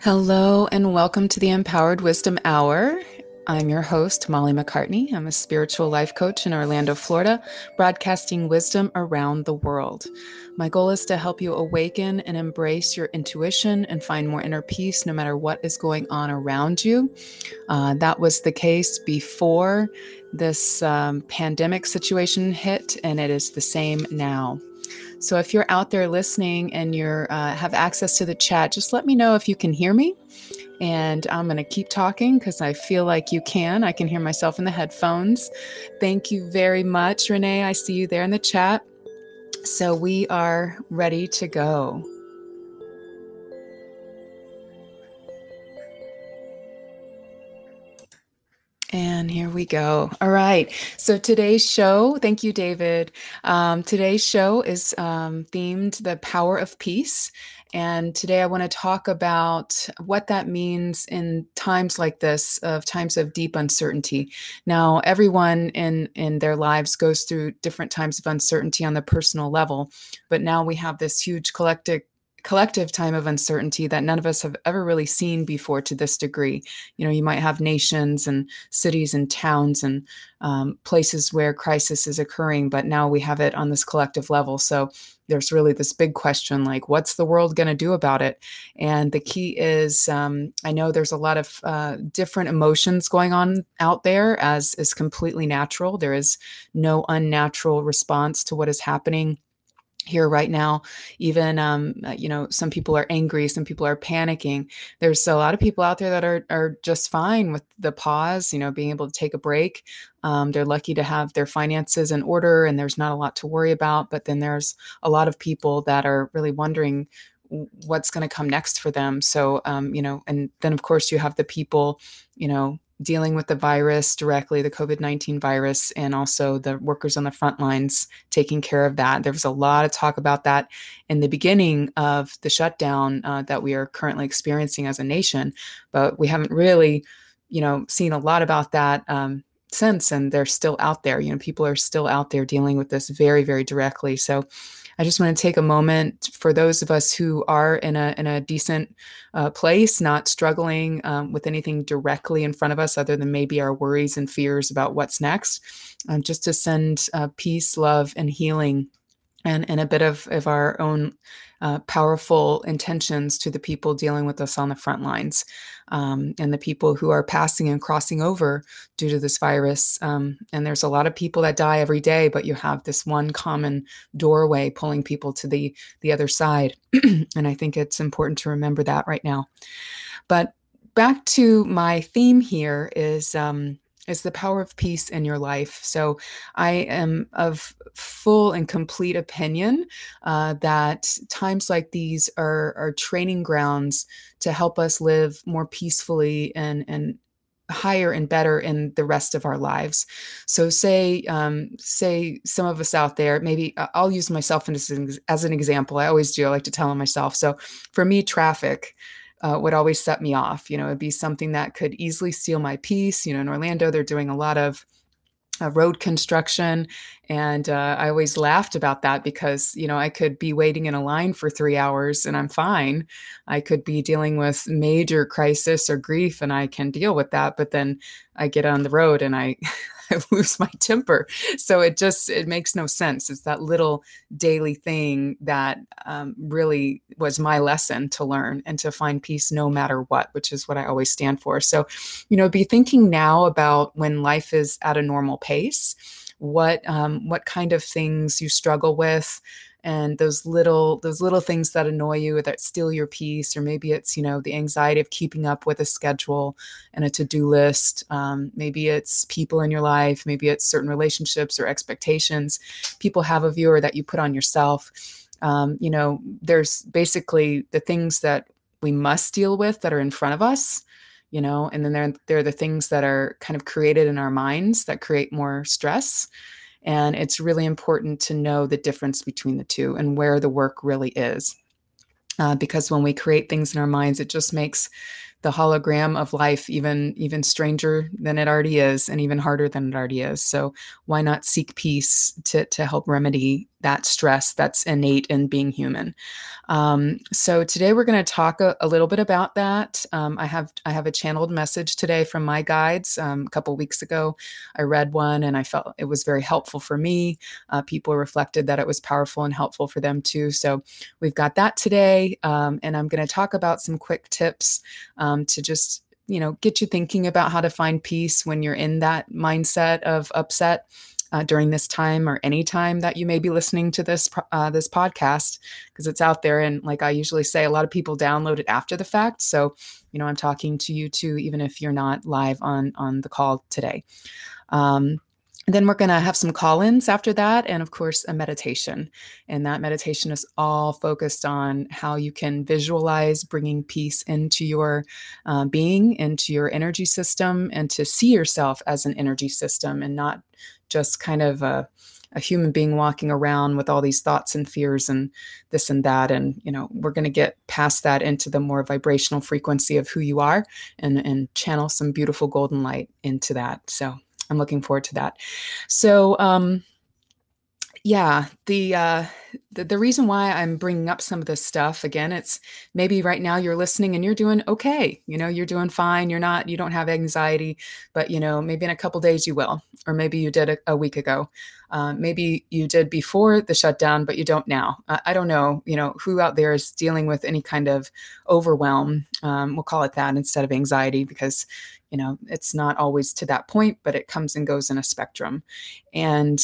Hello and welcome to the Empowered Wisdom Hour. I'm your host, Molly McCartney. I'm a spiritual life coach in Orlando, Florida, broadcasting wisdom around the world. My goal is to help you awaken and embrace your intuition and find more inner peace no matter what is going on around you. That was the case before this pandemic situation hit, and it is the same now. So if you're out there listening and you have access to the chat, just let me know if you can hear me. And I'm going to keep talking because I feel like you can. I can hear myself in the headphones. Thank you very much, Renee. I see you there in the chat. So we are ready to go. And here we go. All right. So today's show, thank you, David. Today's show is themed The Power of Peace. And today I want to talk about what that means in times like this, of times of deep uncertainty. Now, everyone in their lives goes through different times of uncertainty on the personal level, but now we have this huge collective time of uncertainty that none of us have ever really seen before to this degree. You know, you might have nations and cities and towns and places where crisis is occurring, but now we have it on this collective level. So there's really this big question, like, what's the world going to do about it? And the key is, I know there's a lot of different emotions going on out there, as is completely natural. There is no unnatural response to what is happening here right now. Even, you know, some people are angry, some people are panicking. There's a lot of people out there that are just fine with the pause, you know, being able to take a break. They're lucky to have their finances in order and there's not a lot to worry about. But then there's a lot of people that are really wondering what's going to come next for them. So, you know, and then of course you have the people, you know, dealing with the virus directly, the COVID-19 virus, and also the workers on the front lines taking care of that. There was a lot of talk about that in the beginning of the shutdown that we are currently experiencing as a nation, but we haven't really, you know, seen a lot about that since, and they're still out there. You know, people are still out there dealing with this very, very directly. So I just want to take a moment for those of us who are in a decent place, not struggling with anything directly in front of us other than maybe our worries and fears about what's next, just to send peace, love, and healing and a bit of our own powerful intentions to the people dealing with us on the front lines and the people who are passing and crossing over due to this virus. And there's a lot of people that die every day, but you have this one common doorway pulling people to the other side. And I think it's important to remember that right now. But back to my theme here is the power of peace in your life. So I am of full and complete opinion that times like these are training grounds to help us live more peacefully and higher and better in the rest of our lives. So say some of us out there, maybe I'll use myself as an example. I always do. I like to tell myself. So for me, traffic would always set me off. You know, it'd be something that could easily steal my peace. You know, in Orlando, they're doing a lot of road construction. And I always laughed about that because, you know, I could be waiting in a line for 3 hours and I'm fine. I could be dealing with major crisis or grief and I can deal with that. But then I get on the road and I lose my temper. So it makes no sense. It's that little daily thing that really was my lesson to learn and to find peace no matter what, which is what I always stand for. So, you know, be thinking now about when life is at a normal pace, what kind of things you struggle with, and those little things that annoy you or that steal your peace, or maybe it's, you know, the anxiety of keeping up with a schedule and a to-do list. Maybe it's people in your life. Maybe it's certain relationships or expectations people have of you or that you put on yourself. You know, there's basically the things that we must deal with that are in front of us, you know, and then there are the things that are kind of created in our minds that create more stress. And it's really important to know the difference between the two and where the work really is. Because when we create things in our minds, it just makes the hologram of life even stranger than it already is and even harder than it already is. So why not seek peace to help remedy that stress that's innate in being human. So today we're going to talk a little bit about that. I have a channeled message today from my guides. A couple weeks ago, I read one and I felt it was very helpful for me. People reflected that it was powerful and helpful for them too. So we've got that today. And I'm going to talk about some quick tips to just, get you thinking about how to find peace when you're in that mindset of upset. During this time or any time that you may be listening to this this podcast, because it's out there. And like I usually say, a lot of people download it after the fact. So, I'm talking to you too, even if you're not live on the call today. Then we're going to have some call-ins after that. And of course, a meditation. And that meditation is all focused on how you can visualize bringing peace into your being, into your energy system, and to see yourself as an energy system and not just kind of a human being walking around with all these thoughts and fears and this and that. And, we're going to get past that into the more vibrational frequency of who you are and channel some beautiful golden light into that. So I'm looking forward to that. So, the reason why I'm bringing up some of this stuff, again, it's maybe right now you're listening and you're doing okay. You're doing fine. You don't have anxiety, but maybe in a couple days you will, or maybe you did a week ago. Maybe you did before the shutdown, but you don't now. I don't know, who out there is dealing with any kind of overwhelm. We'll call it that instead of anxiety because, it's not always to that point, but it comes and goes in a spectrum. And,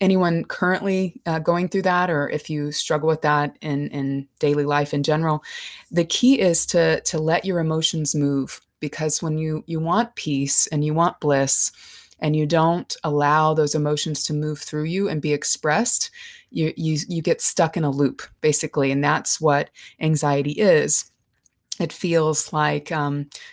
anyone currently going through that, or if you struggle with that in daily life in general, the key is to let your emotions move, because when you want peace and you want bliss and you don't allow those emotions to move through you and be expressed, you get stuck in a loop basically. And that's what anxiety is. It feels like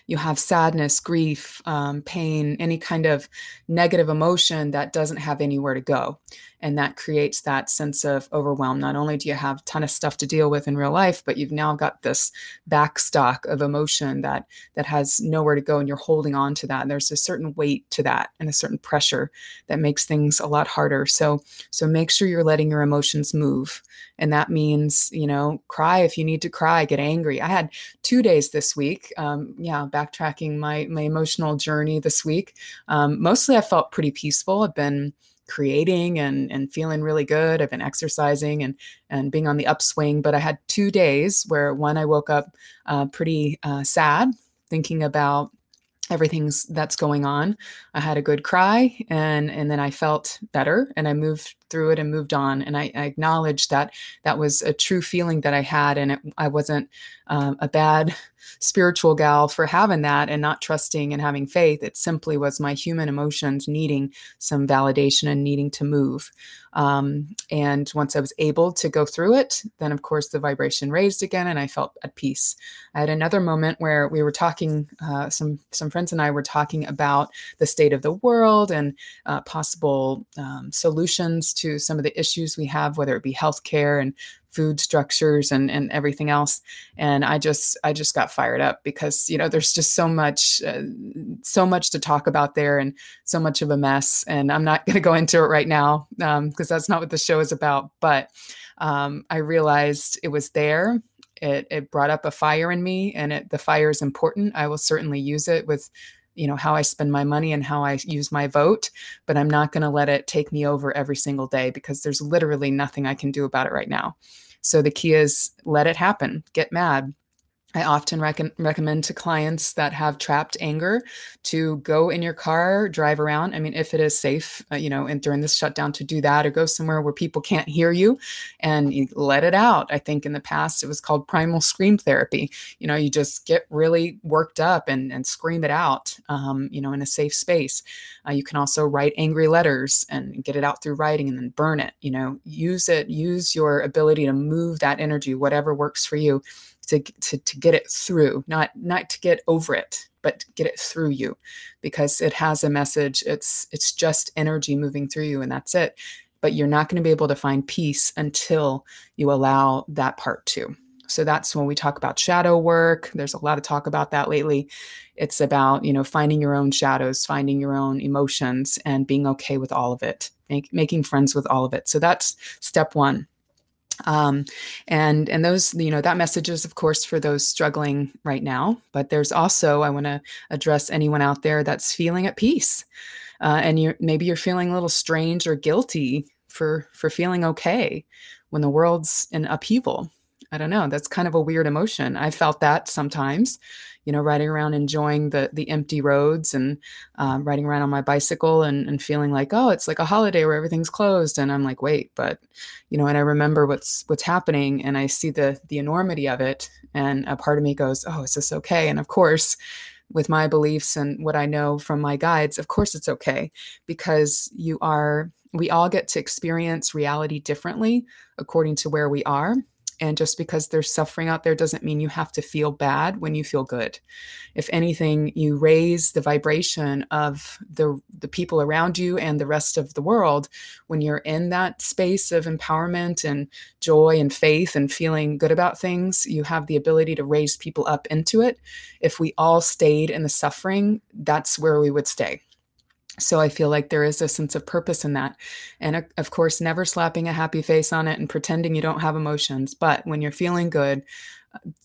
you have sadness, grief, pain, any kind of negative emotion that doesn't have anywhere to go. And that creates that sense of overwhelm. Not only do you have a ton of stuff to deal with in real life, but you've now got this backstock of emotion that has nowhere to go, and you're holding on to that. And there's a certain weight to that and a certain pressure that makes things a lot harder. So make sure you're letting your emotions move. And that means, cry if you need to cry, get angry. I had 2 days this week, backtracking my emotional journey this week. Mostly I felt pretty peaceful. I've been creating and feeling really good. I've been exercising and being on the upswing, but I had 2 days where one, I woke up pretty sad, thinking about everything that's going on. I had a good cry and then I felt better and I moved through it and moved on. And I acknowledged that was a true feeling that I had. And I wasn't a bad spiritual gal for having that and not trusting and having faith. It simply was my human emotions needing some validation and needing to move. And once I was able to go through it, then of course the vibration raised again and I felt at peace. I had another moment where we were talking, some friends and I were talking about the state of the world and possible solutions to some of the issues we have, whether it be healthcare and food structures and everything else. And I just got fired up because, there's just so much to talk about there and so much of a mess. And I'm not going to go into it right now because that's not what the show is about. But I realized it was there. It brought up a fire in me, and the fire is important. I will certainly use it with how I spend my money and how I use my vote, but I'm not going to let it take me over every single day because there's literally nothing I can do about it right now. So the key is let it happen. Get mad. I often recommend to clients that have trapped anger to go in your car, drive around. I mean, if it is safe, and during this shutdown to do that, or go somewhere where people can't hear you and you let it out. I think in the past it was called primal scream therapy. You just get really worked up and scream it out, in a safe space. You can also write angry letters and get it out through writing and then burn it. Use your ability to move that energy, whatever works for you. To get it through, not to get over it, but get it through you, because it has a message. It's just energy moving through you, and that's it. But you're not going to be able to find peace until you allow that part to. So that's when we talk about shadow work. There's a lot of talk about that lately. It's about finding your own shadows, finding your own emotions, and being okay with all of it. making friends with all of it. So that's step one. And those, you know, that message is, of course, for those struggling right now. But there's also, I want to address anyone out there that's feeling at peace. And maybe you're feeling a little strange or guilty for feeling okay when the world's in upheaval. I don't know. That's kind of a weird emotion. I felt that sometimes, you know, riding around enjoying the empty roads and riding around on my bicycle and feeling like, oh, it's like a holiday where everything's closed. And I'm like, wait, but, you know, and I remember what's happening and I see the enormity of it. And a part of me goes, oh, is this okay? And of course, with my beliefs and what I know from my guides, of course it's okay, because we all get to experience reality differently according to where we are. And just because there's suffering out there doesn't mean you have to feel bad when you feel good. If anything, you raise the vibration of the people around you and the rest of the world when you're in that space of empowerment and joy and faith and feeling good about things. You have the ability to raise people up into it. If we all stayed in the suffering, that's where we would stay. So I feel like there is a sense of purpose in that. And of course, never slapping a happy face on it and pretending you don't have emotions. But when you're feeling good,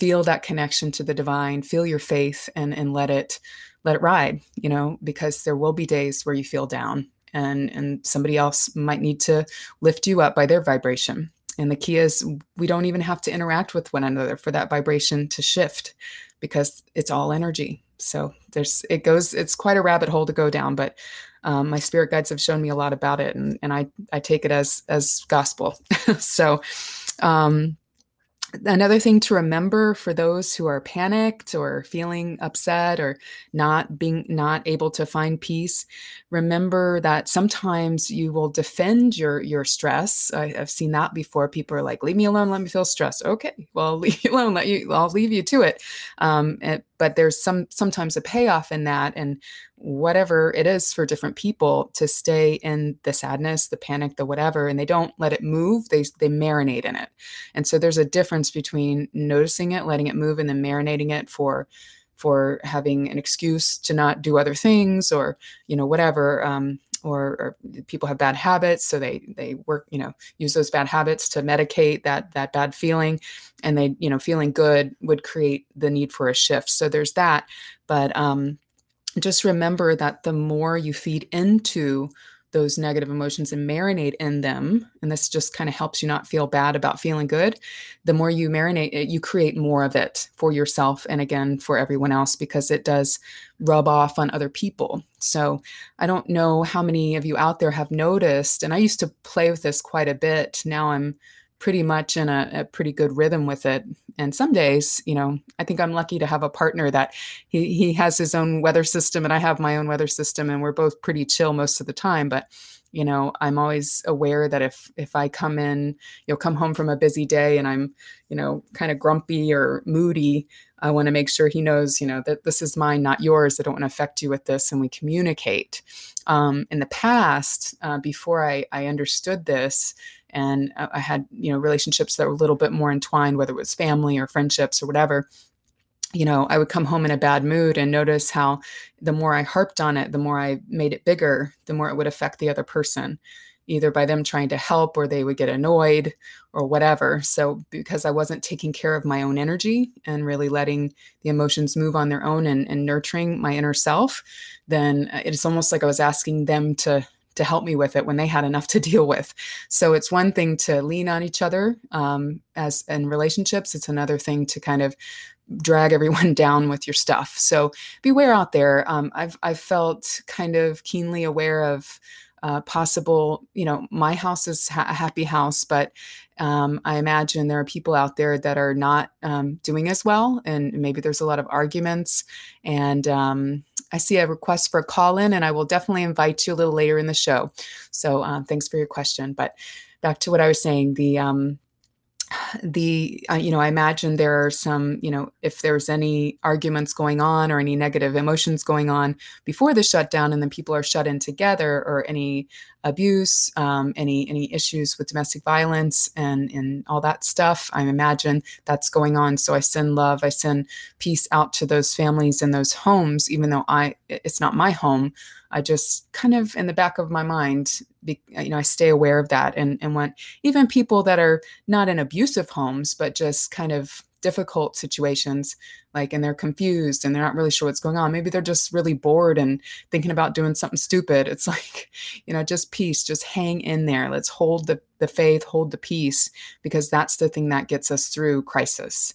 feel that connection to the divine, feel your faith and let it ride, you know, because there will be days where you feel down and somebody else might need to lift you up by their vibration. And the key is we don't even have to interact with one another for that vibration to shift, because it's all energy. So it's quite a rabbit hole to go down, but my spirit guides have shown me a lot about it, and I take it as gospel. So another thing to remember for those who are panicked or feeling upset or not able to find peace, remember that sometimes you will defend your stress. I've seen that before. People are like, leave me alone, let me feel stressed. Okay, well, leave you alone, I'll leave you to it. But there's sometimes a payoff in that, and whatever it is for different people, to stay in the sadness, the panic, the whatever, and they don't let it move, they marinate in it. And so there's a difference between noticing it, letting it move, and then marinating it for having an excuse to not do other things, or, you know, whatever, or people have bad habits. So they work, you know, use those bad habits to medicate that bad feeling, and they, you know, feeling good would create the need for a shift. So there's that, but, just remember that the more you feed into those negative emotions and marinate in them, and this just kind of helps you not feel bad about feeling good, the more you marinate it, you create more of it for yourself and, again, for everyone else, because it does rub off on other people. So I don't know how many of you out there have noticed, and I used to play with this quite a bit. Now I'm pretty much in a pretty good rhythm with it. And some days, you know, I think I'm lucky to have a partner that he has his own weather system and I have my own weather system, and we're both pretty chill most of the time. But, you know, I'm always aware that if I come home from a busy day and I'm, you know, kind of grumpy or moody, I want to make sure he knows, you know, that this is mine, not yours. I don't want to affect you with this. And we communicate. In the past, before I understood this, and I had, you know, relationships that were a little bit more entwined, whether it was family or friendships or whatever, you know, I would come home in a bad mood and notice how the more I harped on it, the more I made it bigger, the more it would affect the other person, either by them trying to help or they would get annoyed or whatever. So because I wasn't taking care of my own energy and really letting the emotions move on their own and nurturing my inner self, then it's almost like I was asking them to help me with it when they had enough to deal with. So it's one thing to lean on each other as in relationships. It's another thing to kind of drag everyone down with your stuff. So beware out there. I've felt kind of keenly aware of possible, you know, my house is a happy house, but I imagine there are people out there that are not doing as well. And maybe there's a lot of arguments, and I see a request for a call-in, and I will definitely invite you a little later in the show. So thanks for your question. But back to what I was saying, you know, I imagine there are some, you know, if there's any arguments going on or any negative emotions going on before the shutdown, and then people are shut in together, or any abuse, any issues with domestic violence and all that stuff. I imagine that's going on. So I send love, I send peace out to those families and those homes, even though it's not my home. I just kind of in the back of my mind, I stay aware of that and want even people that are not in abusive homes, but just kind of difficult situations, and they're confused and they're not really sure what's going on. Maybe they're just really bored and thinking about doing something stupid. It's just peace, just hang in there. Let's hold the faith, hold the peace, because that's the thing that gets us through crisis.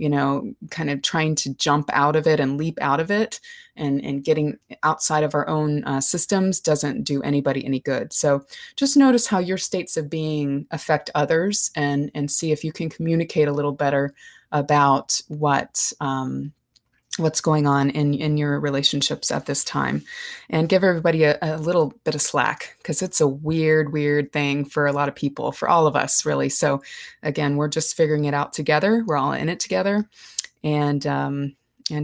Kind of trying to jump out of it and leap out of it and getting outside of our own systems doesn't do anybody any good. So just notice how your states of being affect others and see if you can communicate a little better about what's going on in your relationships at this time, and give everybody a little bit of slack, because it's a weird thing for a lot of people, for all of us really. So again, we're just figuring it out together. We're all in it together. And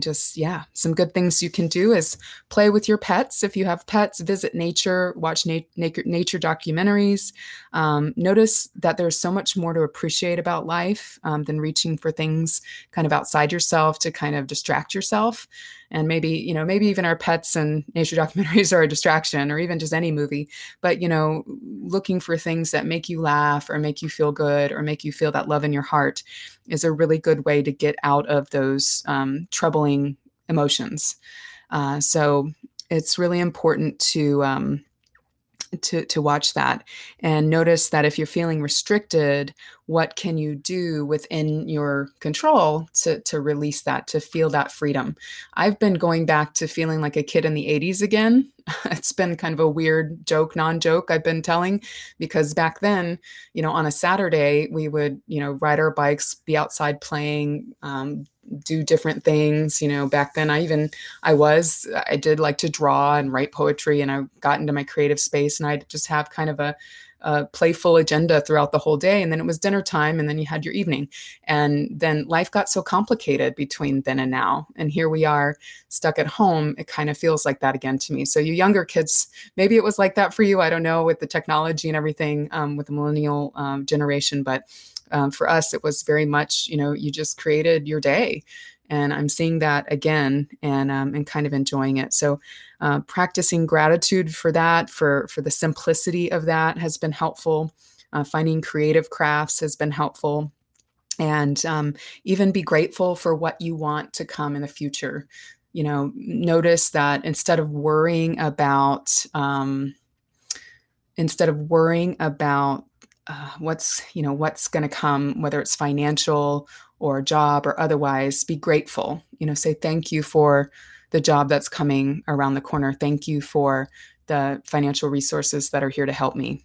just, some good things you can do is play with your pets. If you have pets, visit nature, watch nature documentaries. Notice that there's so much more to appreciate about life than reaching for things kind of outside yourself to kind of distract yourself. And maybe even our pets and nature documentaries are a distraction, or even just any movie. But, looking for things that make you laugh or make you feel good or make you feel that love in your heart is a really good way to get out of those troubling emotions. So it's really important to watch that, and notice that if you're feeling restricted, what can you do within your control to release that, to feel that freedom. I've been going back to feeling like a kid in the 80s again. It's been kind of a weird non-joke I've been telling, because back then, on a Saturday, we would, ride our bikes, be outside playing, do different things. Back then I did like to draw and write poetry, and I got into my creative space, and I'd just have kind of a playful agenda throughout the whole day. And then it was dinner time, and then you had your evening. And then life got so complicated between then and now. And here we are stuck at home. It kind of feels like that again to me. So you younger kids, maybe it was like that for you. I don't know, with the technology and everything, with the millennial generation, but for us, it was very much, you just created your day. And I'm seeing that again, and kind of enjoying it. So practicing gratitude for that, for the simplicity of that has been helpful. Finding creative crafts has been helpful. And even be grateful for what you want to come in the future. Notice that instead of worrying about what's going to come, whether it's financial or a job or otherwise, be grateful. Say thank you for the job that's coming around the corner. Thank you for the financial resources that are here to help me.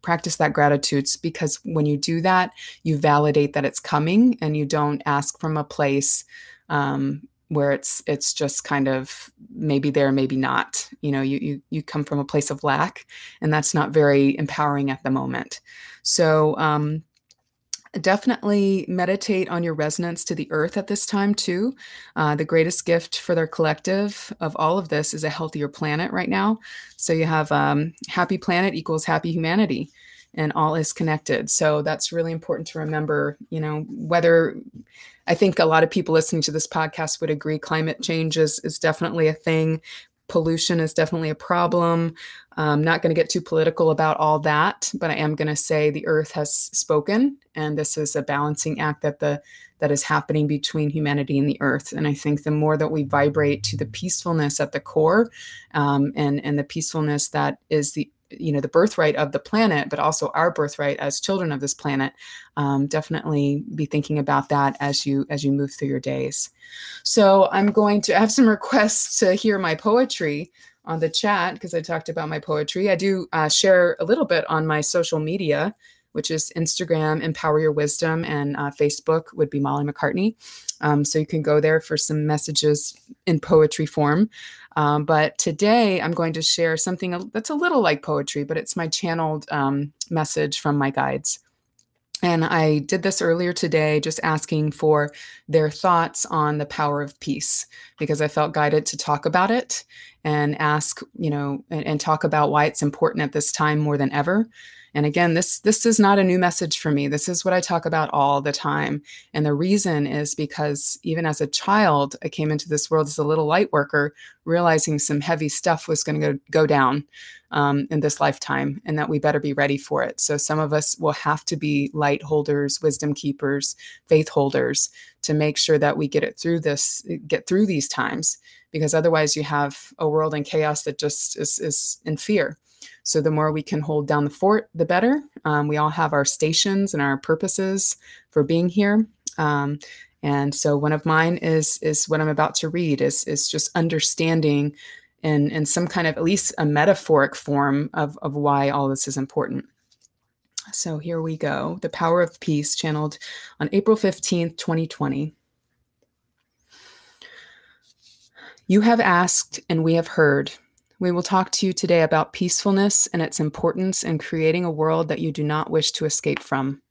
Practice that gratitude, because when you do that, you validate that it's coming, and you don't ask from a place where it's just kind of maybe there, maybe not. You come from a place of lack, and that's not very empowering at the moment. So definitely meditate on your resonance to the earth at this time too. The greatest gift for their collective of all of this is a healthier planet right now. So you have happy planet equals happy humanity, and all is connected. So that's really important to remember, whether I think a lot of people listening to this podcast would agree, climate change is definitely a thing. Pollution is definitely a problem. I'm not going to get too political about all that, but I am going to say the earth has spoken, and this is a balancing act that is happening between humanity and the earth. And I think the more that we vibrate to the peacefulness at the core, and the peacefulness that is the birthright of the planet, but also our birthright as children of this planet. Definitely be thinking about that as you move through your days. So I'm going to have some requests to hear my poetry on the chat, because I talked about my poetry. I do share a little bit on my social media, which is Instagram, Empower Your Wisdom, and Facebook would be Molly McCartney. So you can go there for some messages in poetry form. But today I'm going to share something that's a little like poetry, but it's my channeled message from my guides. And I did this earlier today, just asking for their thoughts on the power of peace, because I felt guided to talk about it and ask, you know, and talk about why it's important at this time more than ever. And again, this is not a new message for me. This is what I talk about all the time. And the reason is because even as a child, I came into this world as a little light worker, realizing some heavy stuff was going to go down in this lifetime, and that we better be ready for it. So some of us will have to be light holders, wisdom keepers, faith holders, to make sure that we get through these times, because otherwise you have a world in chaos that just is in fear. So the more we can hold down the fort, the better. We all have our stations and our purposes for being here. And so one of mine is what I'm about to read is just understanding in some kind of at least a metaphoric form of why all this is important. So here we go. The Power of Peace, channeled on April 15th, 2020. You have asked and we have heard. We will talk to you today about peacefulness and its importance in creating a world that you do not wish to escape from.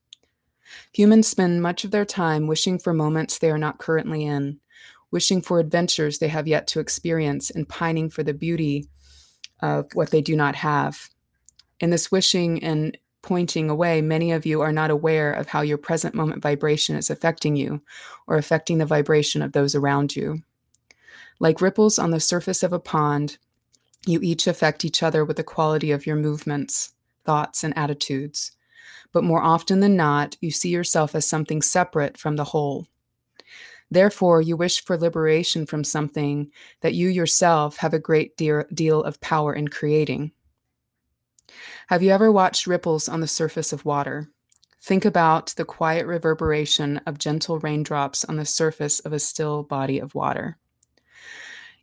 Humans spend much of their time wishing for moments they are not currently in, wishing for adventures they have yet to experience, and pining for the beauty of what they do not have. In this wishing and pointing away, many of you are not aware of how your present moment vibration is affecting you or affecting the vibration of those around you. Like ripples on the surface of a pond, you each affect each other with the quality of your movements, thoughts, and attitudes. But more often than not, you see yourself as something separate from the whole. Therefore, you wish for liberation from something that you yourself have a great deal of power in creating. Have you ever watched ripples on the surface of water? Think about the quiet reverberation of gentle raindrops on the surface of a still body of water.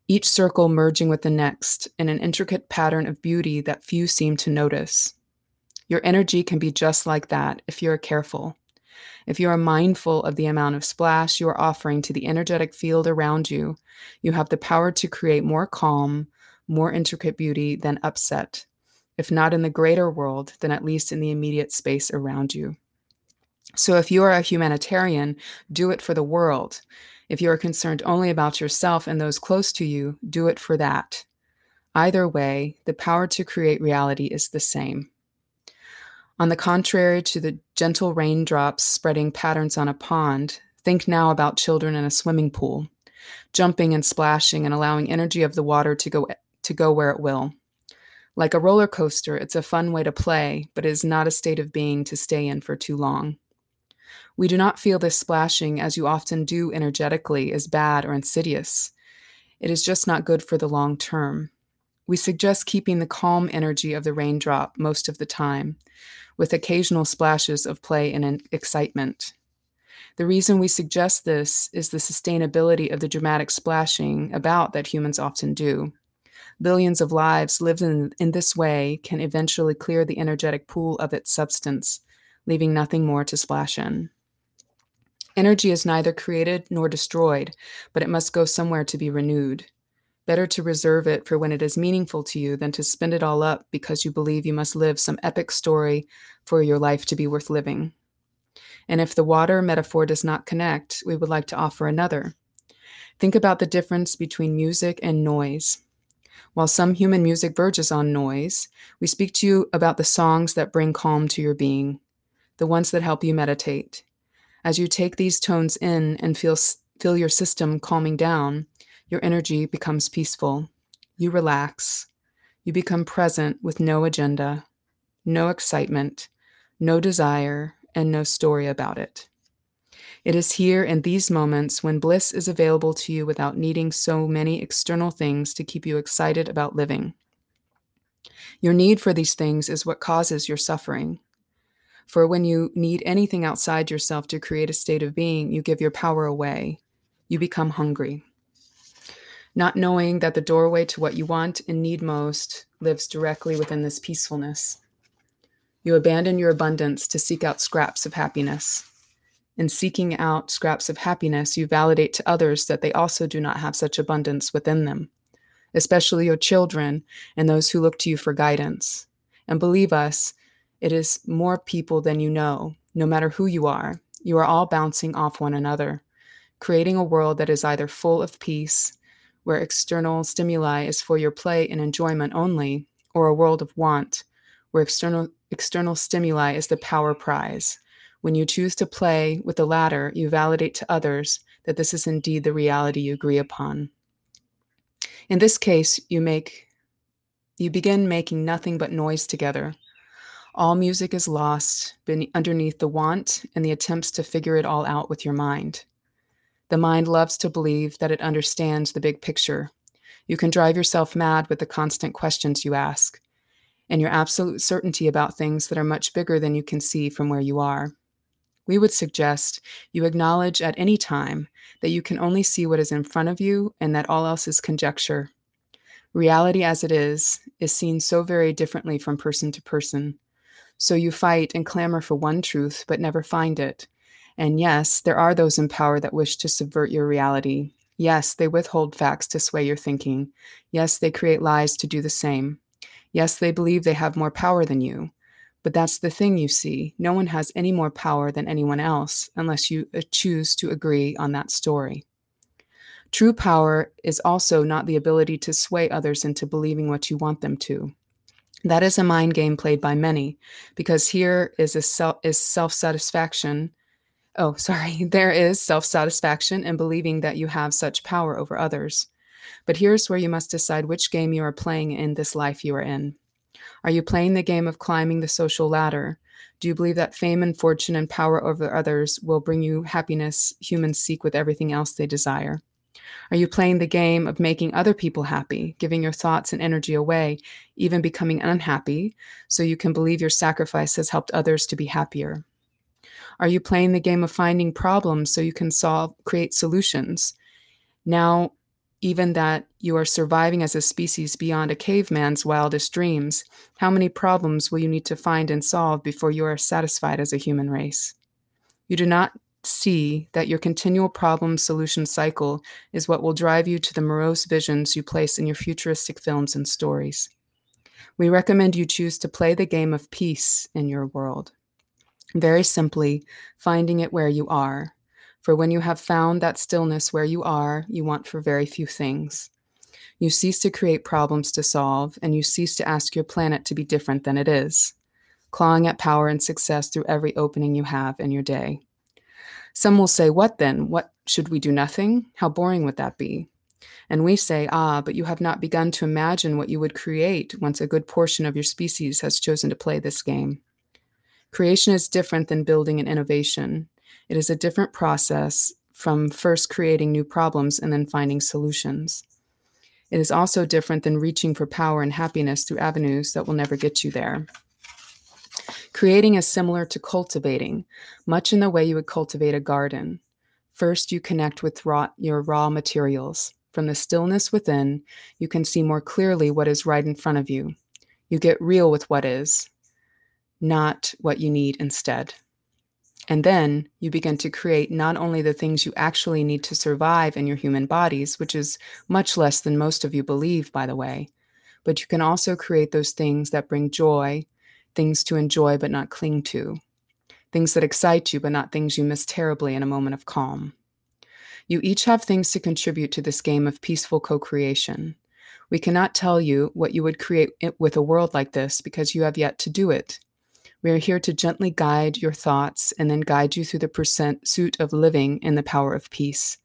Each circle merging with the next in an intricate pattern of beauty that few seem to notice. Your energy can be just like that if you are careful. If you are mindful of the amount of splash you are offering to the energetic field around you, you have the power to create more calm, more intricate beauty than upset, if not in the greater world, then at least in the immediate space around you. So if you are a humanitarian, do it for the world. If you are concerned only about yourself and those close to you, do it for that. Either way, the power to create reality is the same. On the contrary to the gentle raindrops spreading patterns on a pond, think now about children in a swimming pool, jumping and splashing and allowing energy of the water to go where it will. Like a roller coaster, it's a fun way to play, but it is not a state of being to stay in for too long. We do not feel this splashing, as you often do energetically, as bad or insidious. It is just not good for the long term. We suggest keeping the calm energy of the raindrop most of the time, with occasional splashes of play and excitement. The reason we suggest this is the sustainability of the dramatic splashing about that humans often do. Billions of lives lived in this way can eventually clear the energetic pool of its substance, leaving nothing more to splash in. Energy is neither created nor destroyed, but it must go somewhere to be renewed. Better to reserve it for when it is meaningful to you than to spend it all up because you believe you must live some epic story for your life to be worth living. And if the water metaphor does not connect, we would like to offer another. Think about the difference between music and noise. While some human music verges on noise, we speak to you about the songs that bring calm to your being, the ones that help you meditate. As you take these tones in and feel your system calming down, your energy becomes peaceful. You relax. You become present with no agenda, no excitement, no desire, and no story about it. It is here in these moments when bliss is available to you without needing so many external things to keep you excited about living. Your need for these things is what causes your suffering. For when you need anything outside yourself to create a state of being, you give your power away. You become hungry. Not knowing that the doorway to what you want and need most lives directly within this peacefulness. You abandon your abundance to seek out scraps of happiness. In seeking out scraps of happiness, you validate to others that they also do not have such abundance within them, especially your children and those who look to you for guidance. And believe us, it is more people than you know No matter who you are all bouncing off one another, creating a world that is either full of peace, where external stimuli is for your play and enjoyment only, or a world of want, where external stimuli is the power prize. When you choose to play with the latter, you validate to others that this is indeed the reality you agree upon. In this case, you begin making nothing but noise together. All music is lost underneath the want and the attempts to figure it all out with your mind. The mind loves to believe that it understands the big picture. You can drive yourself mad with the constant questions you ask, and your absolute certainty about things that are much bigger than you can see from where you are. We would suggest you acknowledge at any time that you can only see what is in front of you and that all else is conjecture. Reality as it is seen so very differently from person to person. So you fight and clamor for one truth, but never find it. And yes, there are those in power that wish to subvert your reality. Yes, they withhold facts to sway your thinking. Yes, they create lies to do the same. Yes, they believe they have more power than you. But that's the thing, you see. No one has any more power than anyone else unless you choose to agree on that story. True power is also not the ability to sway others into believing what you want them to. That is a mind game played by many, because there is self-satisfaction in believing that you have such power over others. But here's where you must decide which game you are playing in this life you are in. Are you playing the game of climbing the social ladder? Do you believe that fame and fortune and power over others will bring you happiness humans seek with everything else they desire? Are you playing the game of making other people happy, giving your thoughts and energy away, even becoming unhappy, so you can believe your sacrifice has helped others to be happier? Are you playing the game of finding problems so you can create solutions? Now, even that you are surviving as a species beyond a caveman's wildest dreams, how many problems will you need to find and solve before you are satisfied as a human race? You do not see that your continual problem-solution cycle is what will drive you to the morose visions you place in your futuristic films and stories. We recommend you choose to play the game of peace in your world. Very simply, finding it where you are. For when you have found that stillness where you are, you want for very few things. You cease to create problems to solve, and you cease to ask your planet to be different than it is, clawing at power and success through every opening you have in your day. Some will say, what then? What, should we do nothing? How boring would that be? And we say, but you have not begun to imagine what you would create once a good portion of your species has chosen to play this game. Creation is different than building and innovation. It is a different process from first creating new problems and then finding solutions. It is also different than reaching for power and happiness through avenues that will never get you there. Creating is similar to cultivating, much in the way you would cultivate a garden. First, you connect with your raw materials. From the stillness within, you can see more clearly what is right in front of you. You get real with what is, not what you need instead. And then you begin to create not only the things you actually need to survive in your human bodies, which is much less than most of you believe, by the way, but you can also create those things that bring joy, things to enjoy but not cling to, things that excite you but not things you miss terribly in a moment of calm. You each have things to contribute to this game of peaceful co-creation. We cannot tell you what you would create with a world like this because you have yet to do it. We are here to gently guide your thoughts and then guide you through the pursuit of living in the power of peace.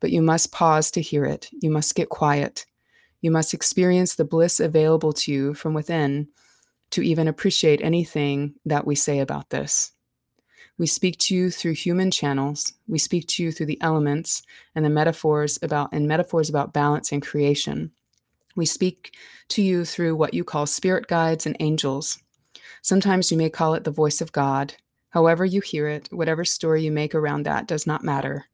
But you must pause to hear it. You must get quiet. You must experience the bliss available to you from within to even appreciate anything that we say about this. We speak to you through human channels. We speak to you through the elements and the metaphors about balance and creation. We speak to you through what you call spirit guides and angels. Sometimes you may call it the voice of God. However you hear it, whatever story you make around that does not matter.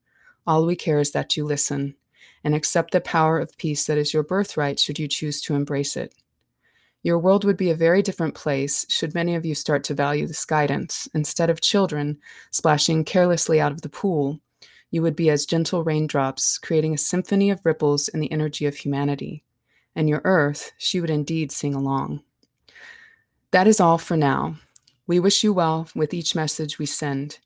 All we care is that you listen and accept the power of peace that is your birthright should you choose to embrace it. Your world would be a very different place should many of you start to value this guidance. Instead of children splashing carelessly out of the pool, you would be as gentle raindrops, creating a symphony of ripples in the energy of humanity. And your earth, she would indeed sing along. That is all for now. We wish you well with each message we send.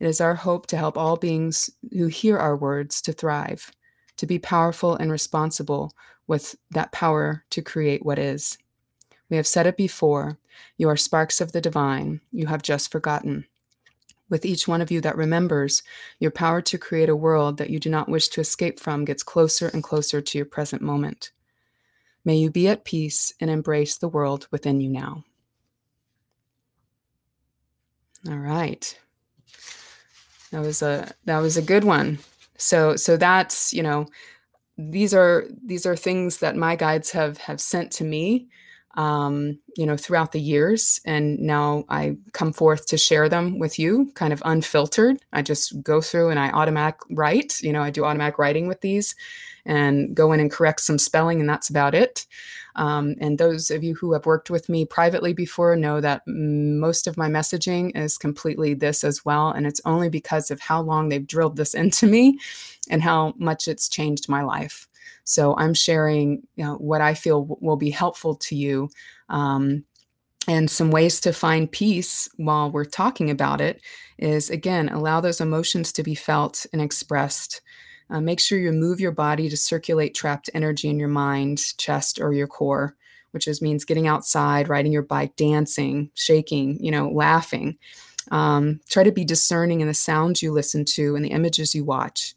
It is our hope to help all beings who hear our words to thrive, to be powerful and responsible with that power to create what is. We have said it before, you are sparks of the divine, you have just forgotten. With each one of you that remembers, your power to create a world that you do not wish to escape from gets closer and closer to your present moment. May you be at peace and embrace the world within you now. All right. That was a good one. So that's, you know, these are things that my guides have sent to me, throughout the years. And now I come forth to share them with you kind of unfiltered. I just go through and I do automatic writing with these and go in and correct some spelling, and that's about it. And those of you who have worked with me privately before know that most of my messaging is completely this as well. And it's only because of how long they've drilled this into me and how much it's changed my life. So I'm sharing, what I feel will be helpful to you, and some ways to find peace while we're talking about it is, again, allow those emotions to be felt and expressed. Make sure you move your body to circulate trapped energy in your mind, chest, or your core, which means getting outside, riding your bike, dancing, shaking, laughing. Try to be discerning in the sounds you listen to and the images you watch.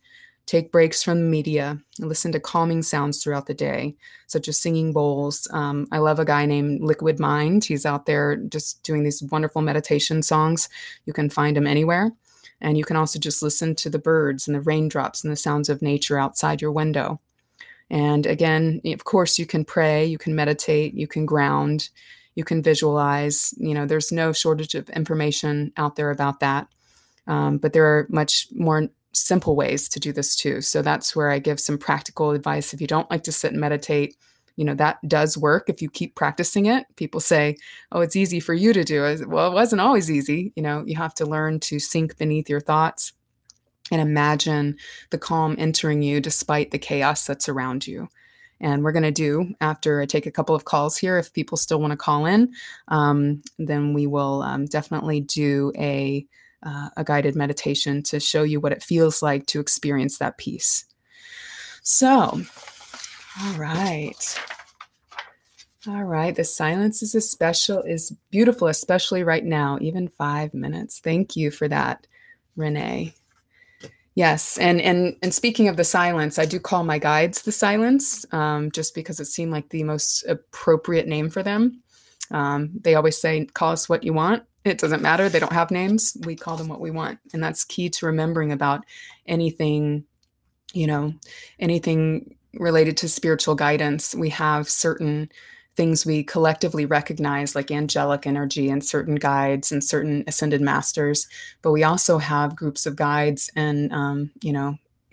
Take breaks from the media and listen to calming sounds throughout the day, such as singing bowls. I love a guy named Liquid Mind. He's out there just doing these wonderful meditation songs. You can find him anywhere. And you can also just listen to the birds and the raindrops and the sounds of nature outside your window. And again, of course, you can pray, you can meditate, you can ground, you can visualize. There's no shortage of information out there about that. But there are much more simple ways to do this too. So that's where I give some practical advice. If you don't like to sit and meditate, that does work if you keep practicing it. People say, oh, it's easy for you to do. Well, it wasn't always easy. You have to learn to sink beneath your thoughts and imagine the calm entering you despite the chaos that's around you. And we're going to do, after I take a couple of calls here, if people still want to call in, then we will definitely do a guided meditation to show you what it feels like to experience that peace. So... All right. The silence is beautiful, especially right now, even 5 minutes. Thank you for that, Renee. Yes. And speaking of the silence, I do call my guides the silence, just because it seemed like the most appropriate name for them. They always say, call us what you want. It doesn't matter. They don't have names. We call them what we want. And that's key to remembering about anything related to spiritual guidance. We have certain things we collectively recognize, like angelic energy and certain guides and certain ascended masters, but we also have groups of guides and,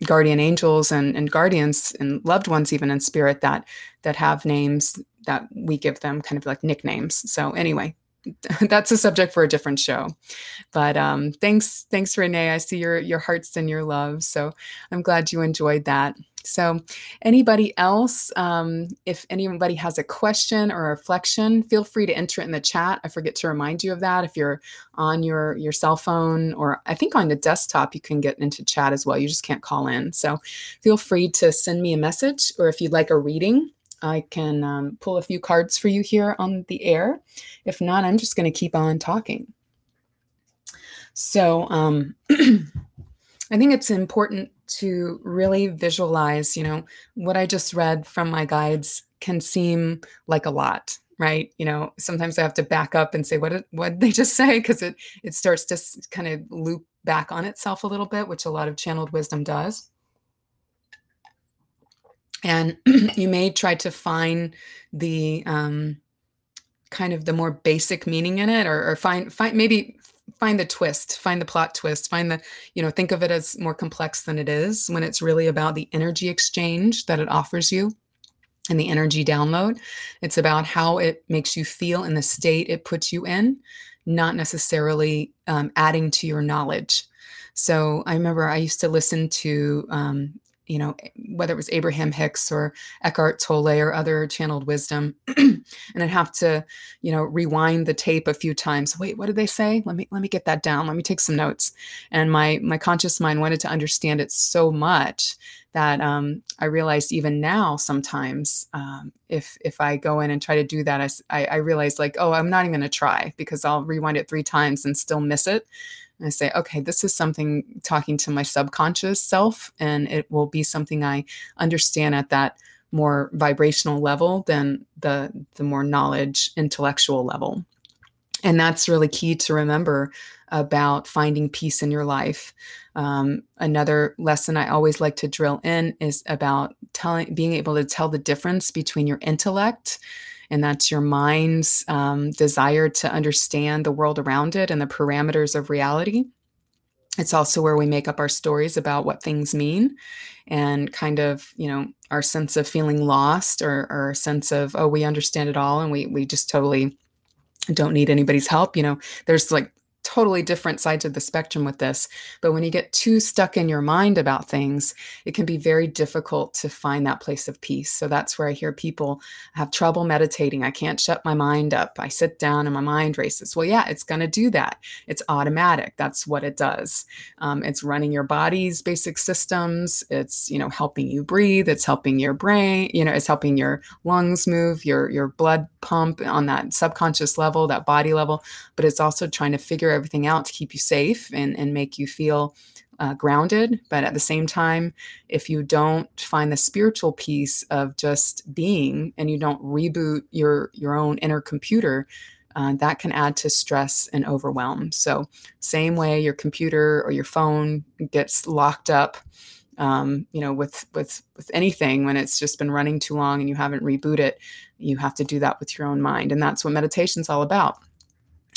guardian angels and guardians and loved ones, even in spirit, that have names that we give them, kind of like nicknames. So anyway, that's a subject for a different show, but thanks Renee. I see your hearts and your love. So I'm glad you enjoyed that. So anybody else, if anybody has a question or a reflection, feel free to enter it in the chat. I forget to remind you of that. If you're on your cell phone, or I think on the desktop, you can get into chat as well. You just can't call in. So feel free to send me a message, or if you'd like a reading, I can pull a few cards for you here on the air. If not, I'm just going to keep on talking. So I think it's important to really visualize, what I just read from my guides can seem like a lot, right? Sometimes I have to back up and say, what did they just say? Because it starts to kind of loop back on itself a little bit, which a lot of channeled wisdom does. And you may try to find the kind of the more basic meaning in it, or find the twist, find the plot twist, think of it as more complex than it is when it's really about the energy exchange that it offers you and the energy download. It's about how it makes you feel in the state it puts you in, not necessarily adding to your knowledge. So I remember I used to listen to you know, whether it was Abraham Hicks or Eckhart Tolle or other channeled wisdom, and I'd have to, you know, rewind the tape a few times. Wait, what did they say? Let me get that down. Let me take some notes. And my conscious mind wanted to understand it so much that I realized even now sometimes if I go in and try to do that, I realize like, oh, I'm not even going to try because I'll rewind it 3 times and still miss it. And I say, okay, this is something talking to my subconscious self, and it will be something I understand at that more vibrational level than the more knowledge, intellectual level. And that's really key to remember about finding peace in your life. Another lesson I always like to drill in is about being able to tell the difference between your intellect, and that's your mind's desire to understand the world around it and the parameters of reality. It's also where we make up our stories about what things mean and kind of, you know, our sense of feeling lost or a sense of, oh, we understand it all and we just totally don't need anybody's help. You know, there's like totally different sides of the spectrum with this. But when you get too stuck in your mind about things, it can be very difficult to find that place of peace. So that's where I hear people have trouble meditating. I can't shut my mind up. I sit down and my mind races. Well, yeah, it's going to do that. It's automatic. That's what it does. It's running your body's basic systems. It's, you know, helping you breathe. It's helping your brain, you know, it's helping your lungs move, your blood pump on that subconscious level, that body level. But it's also trying to figure everything out to keep you safe and make you feel grounded. But at the same time, if you don't find the spiritual piece of just being and you don't reboot your own inner computer, that can add to stress and overwhelm. So same way your computer or your phone gets locked up, you know, with anything, when it's just been running too long and you haven't rebooted it, you have to do that with your own mind. And that's what meditation's all about.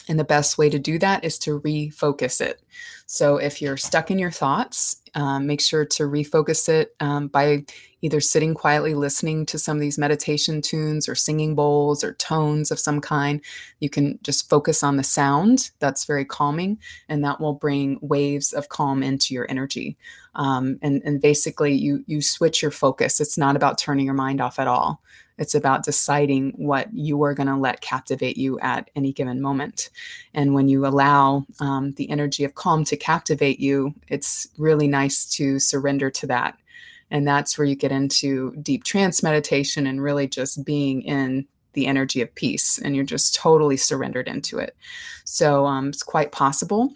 And the best way to do that is to refocus it. So if you're stuck in your thoughts, make sure to refocus it by either sitting quietly, listening to some of these meditation tunes or singing bowls or tones of some kind. You can just focus on the sound. That's very calming. And that will bring waves of calm into your energy. And basically you switch your focus. It's not about turning your mind off at all. It's about deciding what you are going to let captivate you at any given moment. And when you allow the energy of calm to captivate you, it's really nice to surrender to that. And that's where you get into deep trance meditation and really just being in the energy of peace. And you're just totally surrendered into it. So it's quite possible.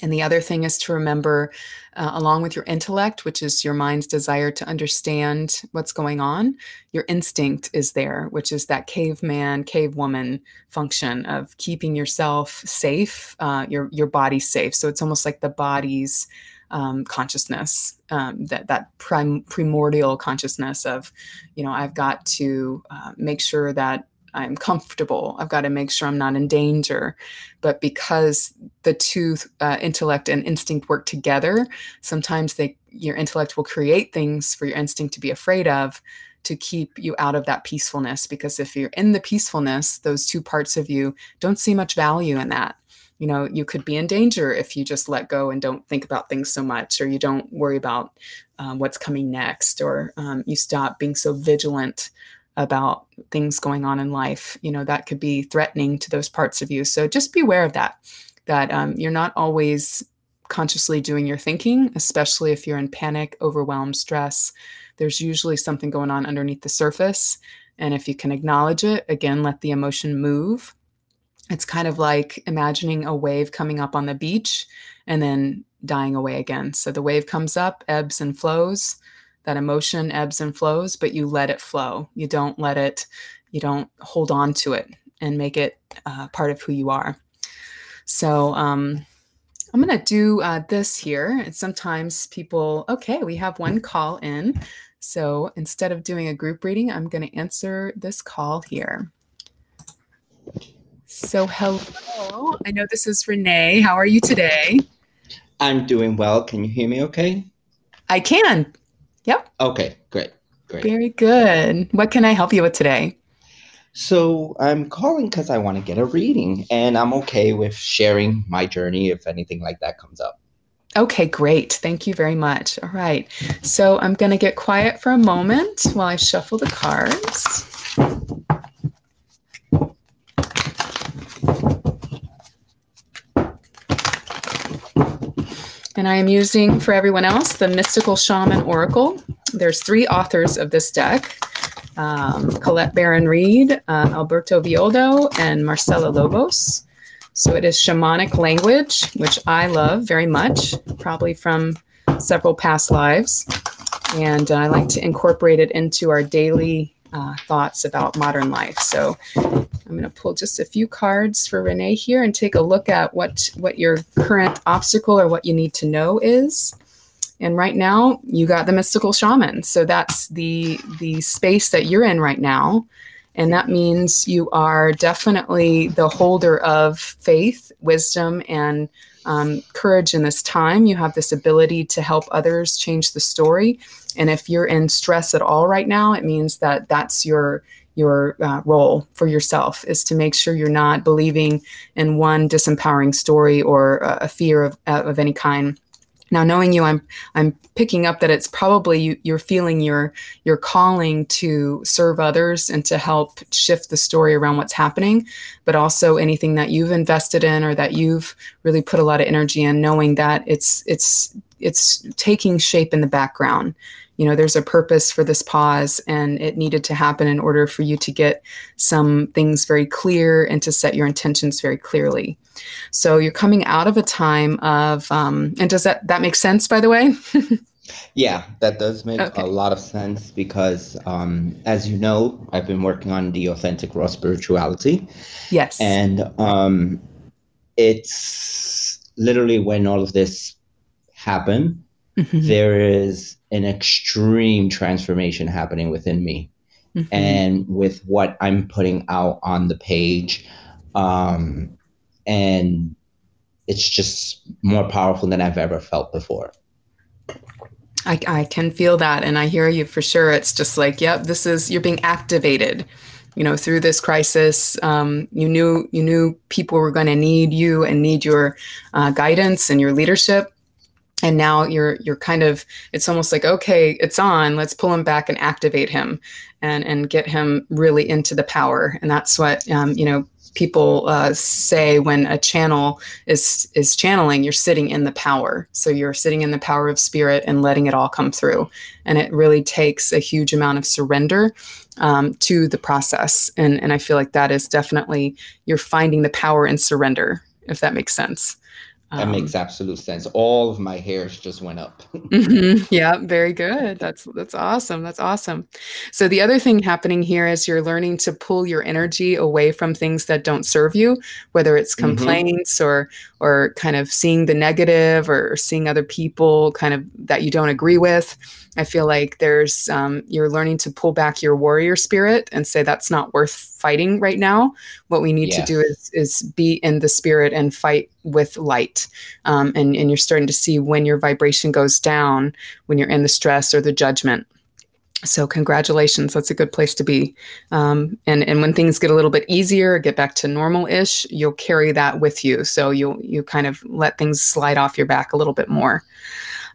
And the other thing is to remember, along with your intellect, which is your mind's desire to understand what's going on, your instinct is there, which is that caveman, cavewoman function of keeping yourself safe, your body safe. So it's almost like the body's consciousness, that primordial consciousness of, you know, I've got to make sure that I'm comfortable. I've got to make sure I'm not in danger. But because the two, intellect and instinct, work together, sometimes your intellect will create things for your instinct to be afraid of to keep you out of that peacefulness. Because if you're in the peacefulness, those two parts of you don't see much value in that. You know, you could be in danger if you just let go and don't think about things so much, or you don't worry about what's coming next, or you stop being so vigilant about things going on in life. You know, that could be threatening to those parts of you. So just be aware of that you're not always consciously doing your thinking, especially if you're in panic, overwhelm, stress. There's usually something going on underneath the surface. And if you can acknowledge it, again, let the emotion move. It's kind of like imagining a wave coming up on the beach and then dying away again. So the wave comes up, ebbs and flows. That emotion ebbs and flows, but you let it flow. You don't hold on to it and make it part of who you are. So I'm going to do this here. And sometimes people, okay, we have one call in. So instead of doing a group reading, I'm going to answer this call here. So hello. I know this is Renee. How are you today? I'm doing well. Can you hear me okay? I can. Yep. Okay, great. Very good. What can I help you with today? So I'm calling because I want to get a reading, and I'm okay with sharing my journey if anything like that comes up. Okay, great. Thank you very much. All right. So I'm going to get quiet for a moment while I shuffle the cards. And I am using, for everyone else, the Mystical Shaman Oracle. There's three authors of this deck, Colette Baron-Reid, Alberto Violdo, and Marcella Lobos. So it is shamanic language, which I love very much, probably from several past lives. And I like to incorporate it into our daily thoughts about modern life. So I'm going to pull just a few cards for Renee here and take a look at what your current obstacle or what you need to know is. And right now you got the mystical shaman. So that's the space that you're in right now. And that means you are definitely the holder of faith, wisdom, and courage in this time. You have this ability to help others change the story. And if you're in stress at all right now, it means that that's your role for yourself, is to make sure you're not believing in one disempowering story or a fear of any kind. Now, knowing you, I'm picking up that it's probably you're feeling your calling to serve others and to help shift the story around what's happening, but also anything that you've invested in or that you've really put a lot of energy in, knowing that it's taking shape in the background. You know, there's a purpose for this pause, and it needed to happen in order for you to get some things very clear and to set your intentions very clearly. So you're coming out of a time of, and does that make sense, by the way? Yeah, that does make a lot of sense because, as you know, I've been working on the authentic raw spirituality. Yes. And it's literally when all of this happened, mm-hmm. there is an extreme transformation happening within me mm-hmm. and with what I'm putting out on the page. And it's just more powerful than I've ever felt before. I can feel that. And I hear you for sure. It's just like, yep, this is, you're being activated, you know, through this crisis. You knew people were going to need you and need your guidance and your leadership. And now you're kind of, it's almost like, okay, it's on, let's pull him back and activate him and get him really into the power. And that's what, people say when a channel is channeling, you're sitting in the power. So you're sitting in the power of spirit and letting it all come through. And it really takes a huge amount of surrender to the process. And I feel like that is definitely, you're finding the power in surrender, if that makes sense. That makes absolute sense. All of my hairs just went up. Mm-hmm. Yeah, very good. That's awesome. That's awesome. So the other thing happening here is you're learning to pull your energy away from things that don't serve you, whether it's complaints mm-hmm. or kind of seeing the negative or seeing other people kind of that you don't agree with. I feel like there's you're learning to pull back your warrior spirit and say that's not worth fighting right now. What we need yes. to do is be in the spirit and fight with light. And you're starting to see when your vibration goes down, when you're in the stress or the judgment. So congratulations, that's a good place to be. And when things get a little bit easier, get back to normal-ish, you'll carry that with you. So you kind of let things slide off your back a little bit more.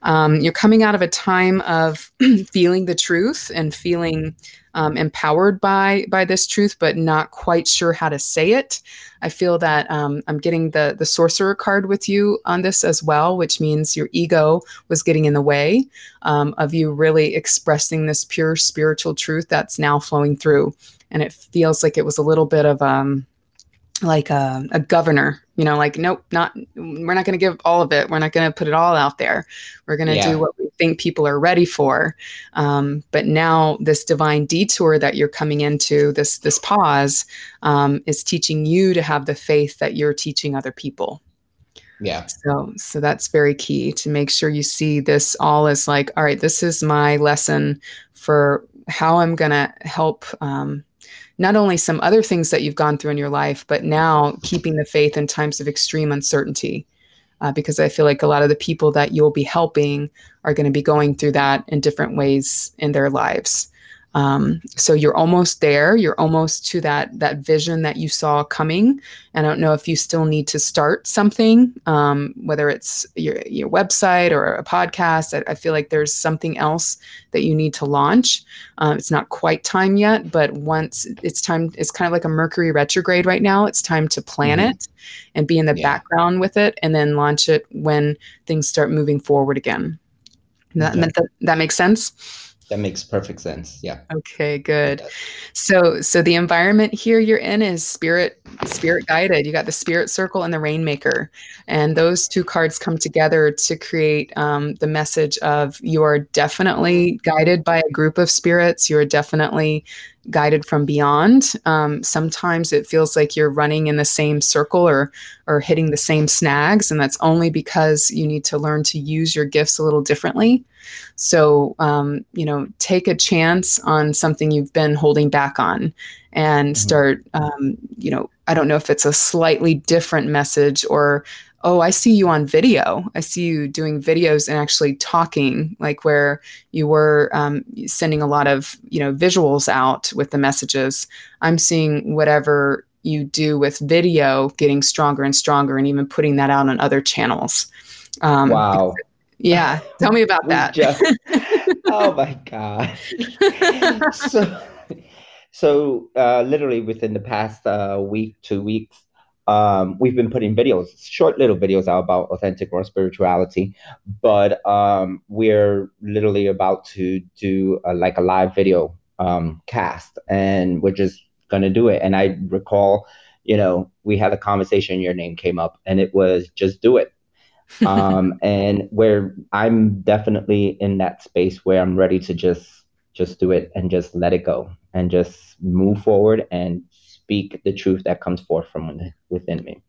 You're coming out of a time of feeling the truth and feeling empowered by this truth, but not quite sure how to say it. I feel that I'm getting the sorcerer card with you on this as well, which means your ego was getting in the way of you really expressing this pure spiritual truth that's now flowing through. And it feels like it was a little bit of like a governor, you know, like, nope, we're not going to give all of it. We're not going to put it all out there. We're going to do what we think people are ready for. But now this divine detour that you're coming into, this pause, is teaching you to have the faith that you're teaching other people. Yeah. So that's very key to make sure you see this all as like, all right, this is my lesson for how I'm going to help, not only some other things that you've gone through in your life, but now keeping the faith in times of extreme uncertainty, because I feel like a lot of the people that you'll be helping are going to be going through that in different ways in their lives. So you're almost there. You're almost to that vision that you saw coming. And I don't know if you still need to start something, whether it's your website or a podcast. I feel like there's something else that you need to launch. It's not quite time yet, but once it's time, it's kind of like a Mercury retrograde right now. It's time to plan it and be in the background with it, and then launch it when things start moving forward again. That makes sense? That makes perfect sense. Yeah. Okay, good. So the environment here you're in is spirit guided. You got the Spirit Circle and the Rainmaker, and those two cards come together to create the message of you are definitely guided by a group of spirits. You are definitely guided from beyond. Sometimes it feels like you're running in the same circle or hitting the same snags, and that's only because you need to learn to use your gifts a little differently. So, take a chance on something you've been holding back on and start, I don't know if it's a slightly different message or, oh, I see you on video. I see you doing videos and actually talking, like where you were sending a lot of, visuals out with the messages. I'm seeing whatever you do with video getting stronger and stronger and even putting that out on other channels. Wow. Yeah. Tell me about that. Oh my God. So literally within the past week, 2 weeks, we've been putting videos, short little videos out about authentic or spirituality, but we're literally about to do a live video cast, and we're just going to do it. And I recall, we had a conversation, your name came up, and it was just do it. And where I'm definitely in that space where I'm ready to just do it and just let it go and just move forward and speak the truth that comes forth from within me.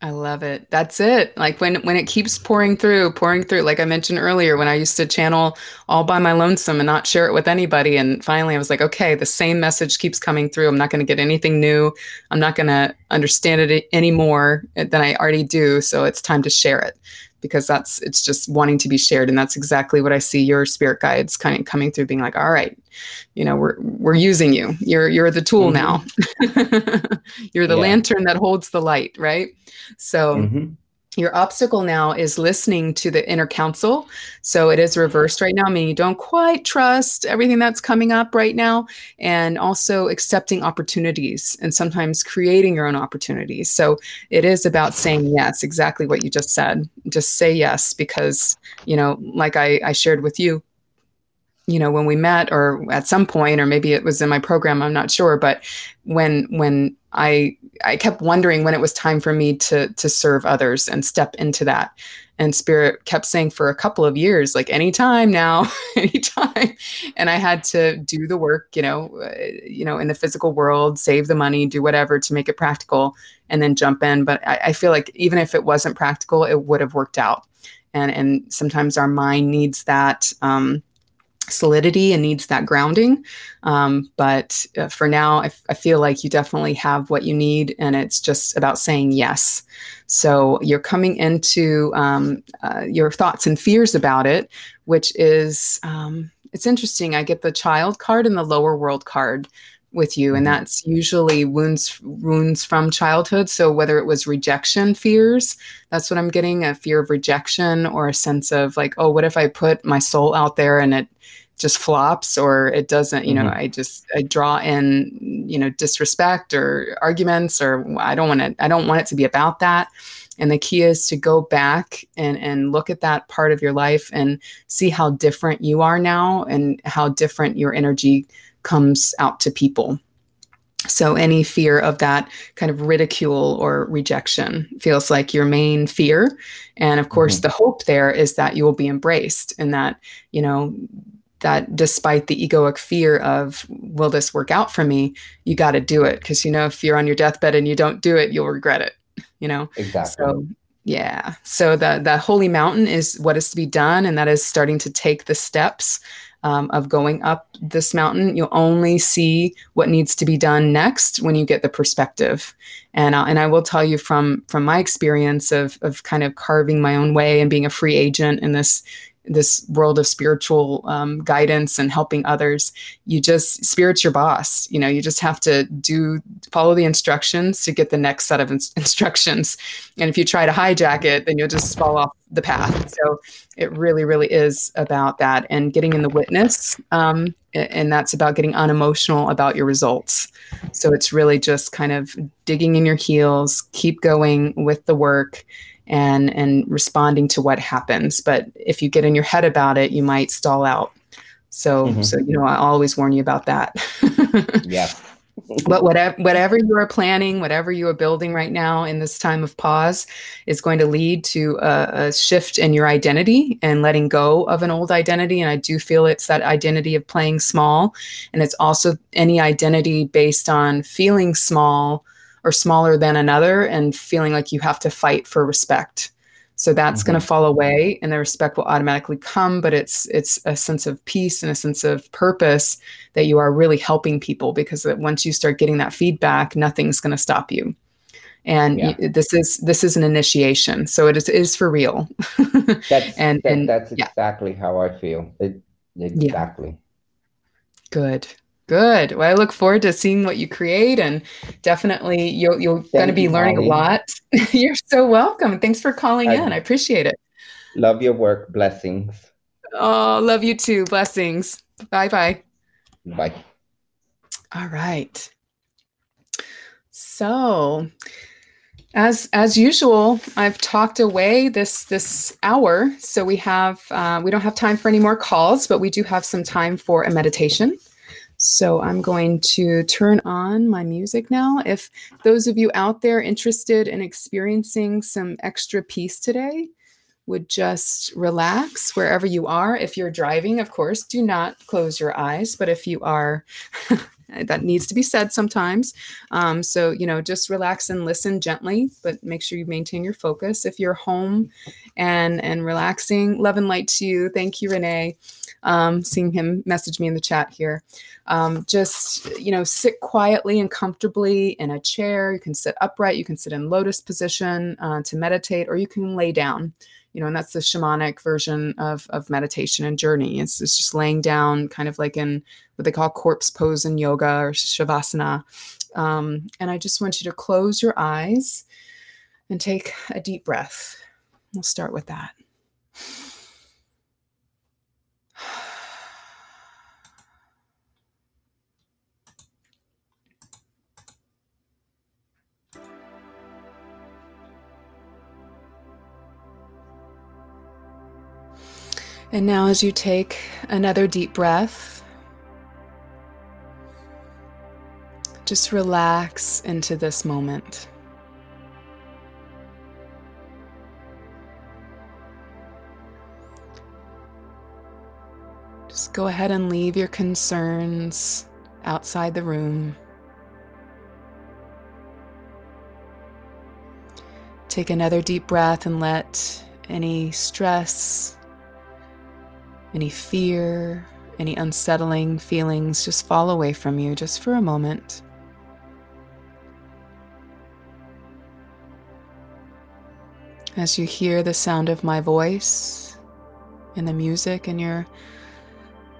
I love it. That's it. Like when it keeps pouring through, like I mentioned earlier, when I used to channel all by my lonesome and not share it with anybody. And finally I was like, okay, the same message keeps coming through. I'm not going to get anything new. I'm not going to understand it any more than I already do. So it's time to share it, because it's just wanting to be shared. And that's exactly what I see your spirit guides kind of coming through, being like, all right, we're using you. You're the tool now. You're the lantern that holds the light, right? So your obstacle now is listening to the inner counsel. So it is reversed right now, meaning you don't quite trust everything that's coming up right now, and also accepting opportunities and sometimes creating your own opportunities. So it is about saying yes, exactly what you just said. Just say yes, because, like I shared with you, when we met or at some point, or maybe it was in my program, I'm not sure. But when I kept wondering when it was time for me to serve others and step into that. And Spirit kept saying for a couple of years, like anytime now, anytime. And I had to do the work, in the physical world, save the money, do whatever to make it practical and then jump in. But I feel like even if it wasn't practical, it would have worked out. And sometimes our mind needs that, solidity and needs that grounding. But for now, I feel like you definitely have what you need, and it's just about saying yes. So you're coming into your thoughts and fears about it, which is, it's interesting. I get the Child card and the Lower World card with you, and that's usually wounds from childhood. So whether it was rejection fears, that's what I'm getting, a fear of rejection or a sense of like, oh, what if I put my soul out there and it just flops or it doesn't, I draw in, disrespect or arguments, or I don't want it to be about that. And the key is to go back and look at that part of your life and see how different you are now and how different your energy comes out to people. So any fear of that kind of ridicule or rejection feels like your main fear. And of course, the hope there is that you will be embraced, and that, that despite the egoic fear of, will this work out for me? You got to do it. Because, if you're on your deathbed and you don't do it, you'll regret it, Exactly. So the Holy Mountain is what is to be done. And that is starting to take the steps of going up this mountain. You'll only see what needs to be done next when you get the perspective. And I will tell you from my experience of kind of carving my own way and being a free agent in this this world of spiritual guidance and helping others, spirit's your boss. You know, you just have to follow the instructions to get the next set of instructions. And if you try to hijack it, then you'll just fall off the path. So it really, really is about that and getting in the witness. And that's about getting unemotional about your results. So it's really just kind of digging in your heels, keep going with the work, and responding to what happens. But if you get in your head about it, you might stall out. So, you know, I always warn you about that. Yeah. But whatever you are planning, whatever you are building right now in this time of pause is going to lead to a shift in your identity and letting go of an old identity. And I do feel it's that identity of playing small. And it's also any identity based on feeling small or smaller than another and feeling like you have to fight for respect. So that's going to fall away and the respect will automatically come, but it's a sense of peace and a sense of purpose that you are really helping people, because once you start getting that feedback, nothing's going to stop you. And this is an initiation. So it is for real. That's exactly how I feel. Exactly. Yeah. Good. Well, I look forward to seeing what you create, and definitely you're going to be learning a lot. You're so welcome. Thanks for calling in. I appreciate it. Love your work. Blessings. Oh, love you too. Blessings. Bye-bye. Bye. All right. So as usual, I've talked away this hour. So we have, we don't have time for any more calls, but we do have some time for a meditation. So I'm going to turn on my music now. If those of you out there interested in experiencing some extra peace today would just relax wherever you are. If you're driving, of course, do not close your eyes. But if you are, that needs to be said sometimes. So, you know, just relax and listen gently, but make sure you maintain your focus. If you're home and relaxing, love and light to you. Thank you, Renee. Seeing him message me in the chat here. Just, you know, sit quietly and comfortably in a chair. You can sit upright. You can sit in lotus position to meditate, or you can lay down, you know, and that's the shamanic version of meditation and journey. It's just laying down, kind of like in what they call corpse pose in yoga or shavasana. And I just want you to close your eyes and take a deep breath. We'll start with that. And now as you take another deep breath, just relax into this moment. Just go ahead and leave your concerns outside the room. Take another deep breath and let any stress, any fear, any unsettling feelings just fall away from you just for a moment. As you hear the sound of my voice and the music in your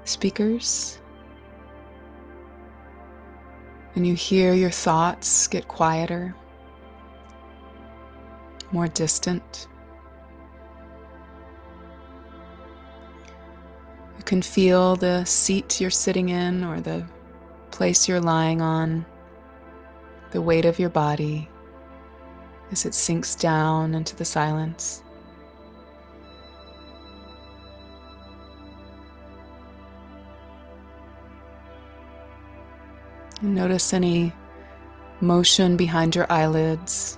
speakers, and you hear your thoughts get quieter, more distant. You can feel the seat you're sitting in or the place you're lying on, the weight of your body as it sinks down into the silence. And notice any motion behind your eyelids,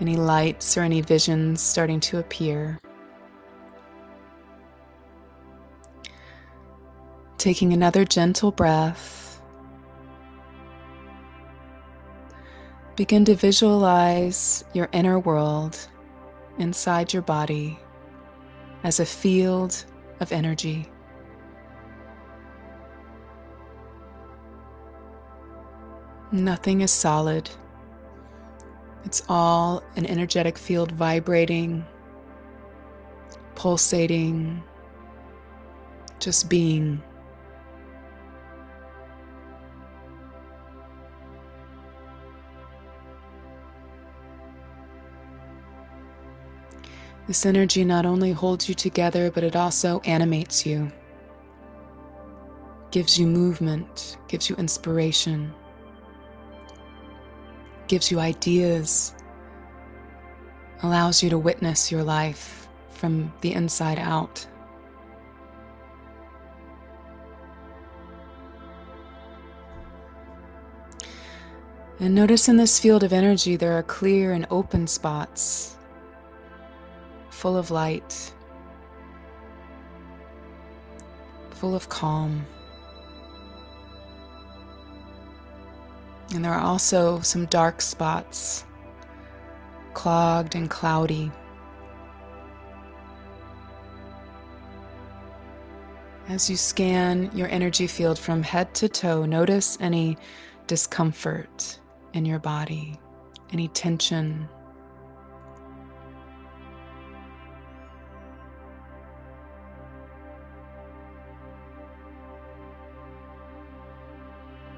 any lights or any visions starting to appear. Taking another gentle breath, begin to visualize your inner world inside your body as a field of energy. Nothing is solid. It's all an energetic field vibrating pulsating, just being. This energy not only holds you together, but it also animates you, gives you movement, gives you inspiration, gives you ideas, allows you to witness your life from the inside out. And notice in this field of energy, there are clear and open spots, full of light, full of calm. And there are also some dark spots, clogged and cloudy. As you scan your energy field from head to toe, notice any discomfort in your body, any tension.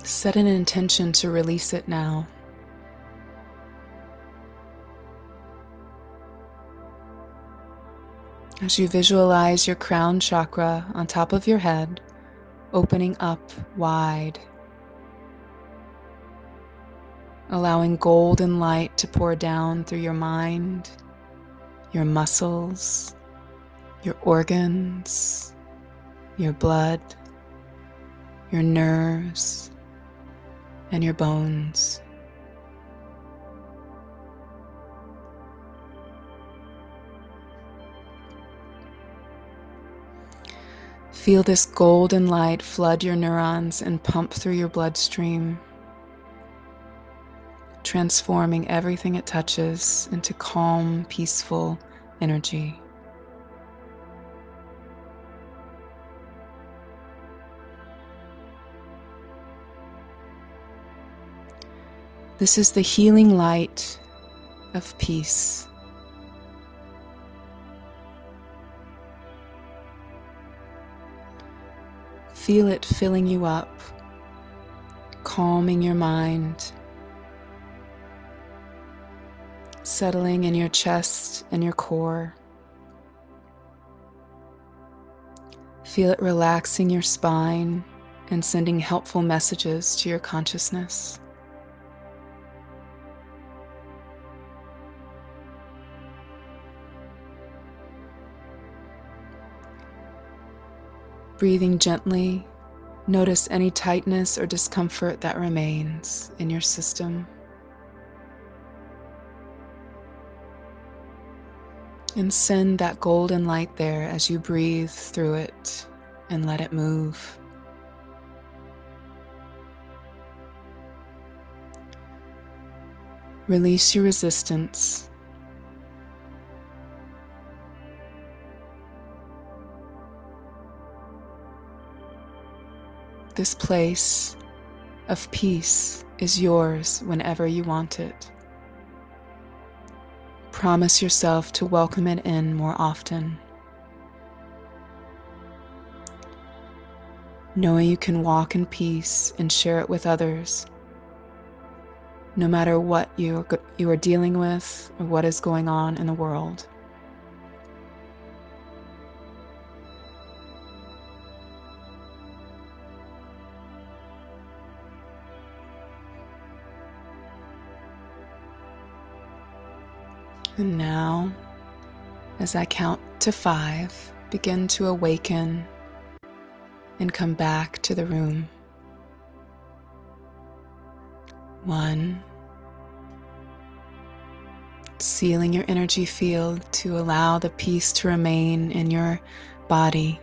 Set an intention to release it now. As you visualize your crown chakra on top of your head, opening up wide, allowing golden light to pour down through your mind, your muscles, your organs, your blood, your nerves, and your bones. Feel this golden light flood your neurons and pump through your bloodstream, transforming everything it touches into calm, peaceful energy. This is the healing light of peace. Feel it filling you up, calming your mind, settling in your chest and your core. Feel it relaxing your spine and sending helpful messages to your consciousness. Breathing gently, notice any tightness or discomfort that remains in your system. And send that golden light there as you breathe through it and let it move. Release your resistance. This place of peace is yours whenever you want it. Promise yourself to welcome it in more often, knowing you can walk in peace and share it with others, no matter what you are dealing with or what is going on in the world. And now, as I count to 5, begin to awaken and come back to the room. 1, sealing your energy field to allow the peace to remain in your body.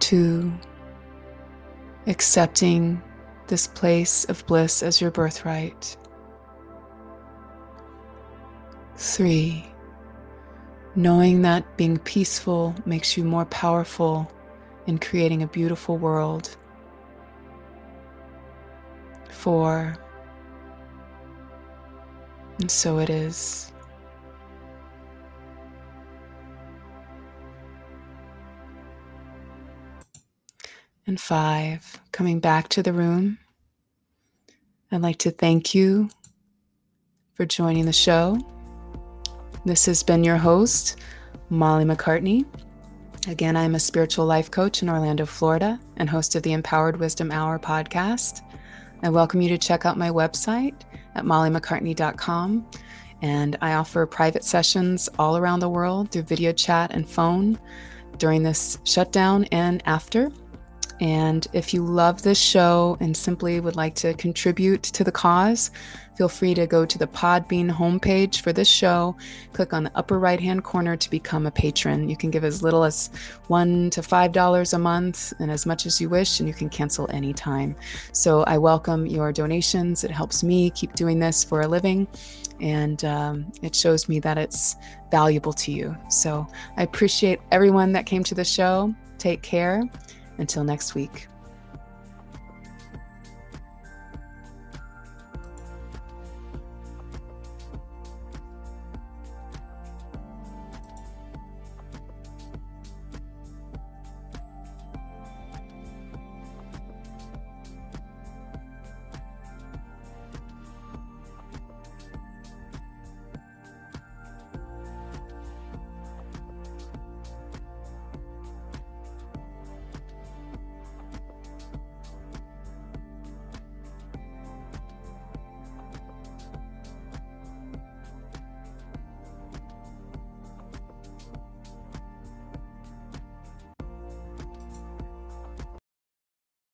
2, accepting this place of bliss as your birthright. 3, knowing that being peaceful makes you more powerful in creating a beautiful world. 4, and so it is. and 5. Coming back to the room, I'd like to thank you for joining the show. This has been your host, Molly McCartney. Again, I'm a spiritual life coach in Orlando, Florida, and host of the Empowered Wisdom Hour podcast. I welcome you to check out my website at mollymccartney.com. And I offer private sessions all around the world through video chat and phone during this shutdown and after. And if you love this show and simply would like to contribute to the cause, feel free to go to the Podbean homepage for this show. Click on the upper right-hand corner to become a patron. You can give as little as $1 to $5 a month and as much as you wish, and you can cancel anytime. So I welcome your donations. It helps me keep doing this for a living, and it shows me that it's valuable to you. So I appreciate everyone that came to the show. Take care. Until next week.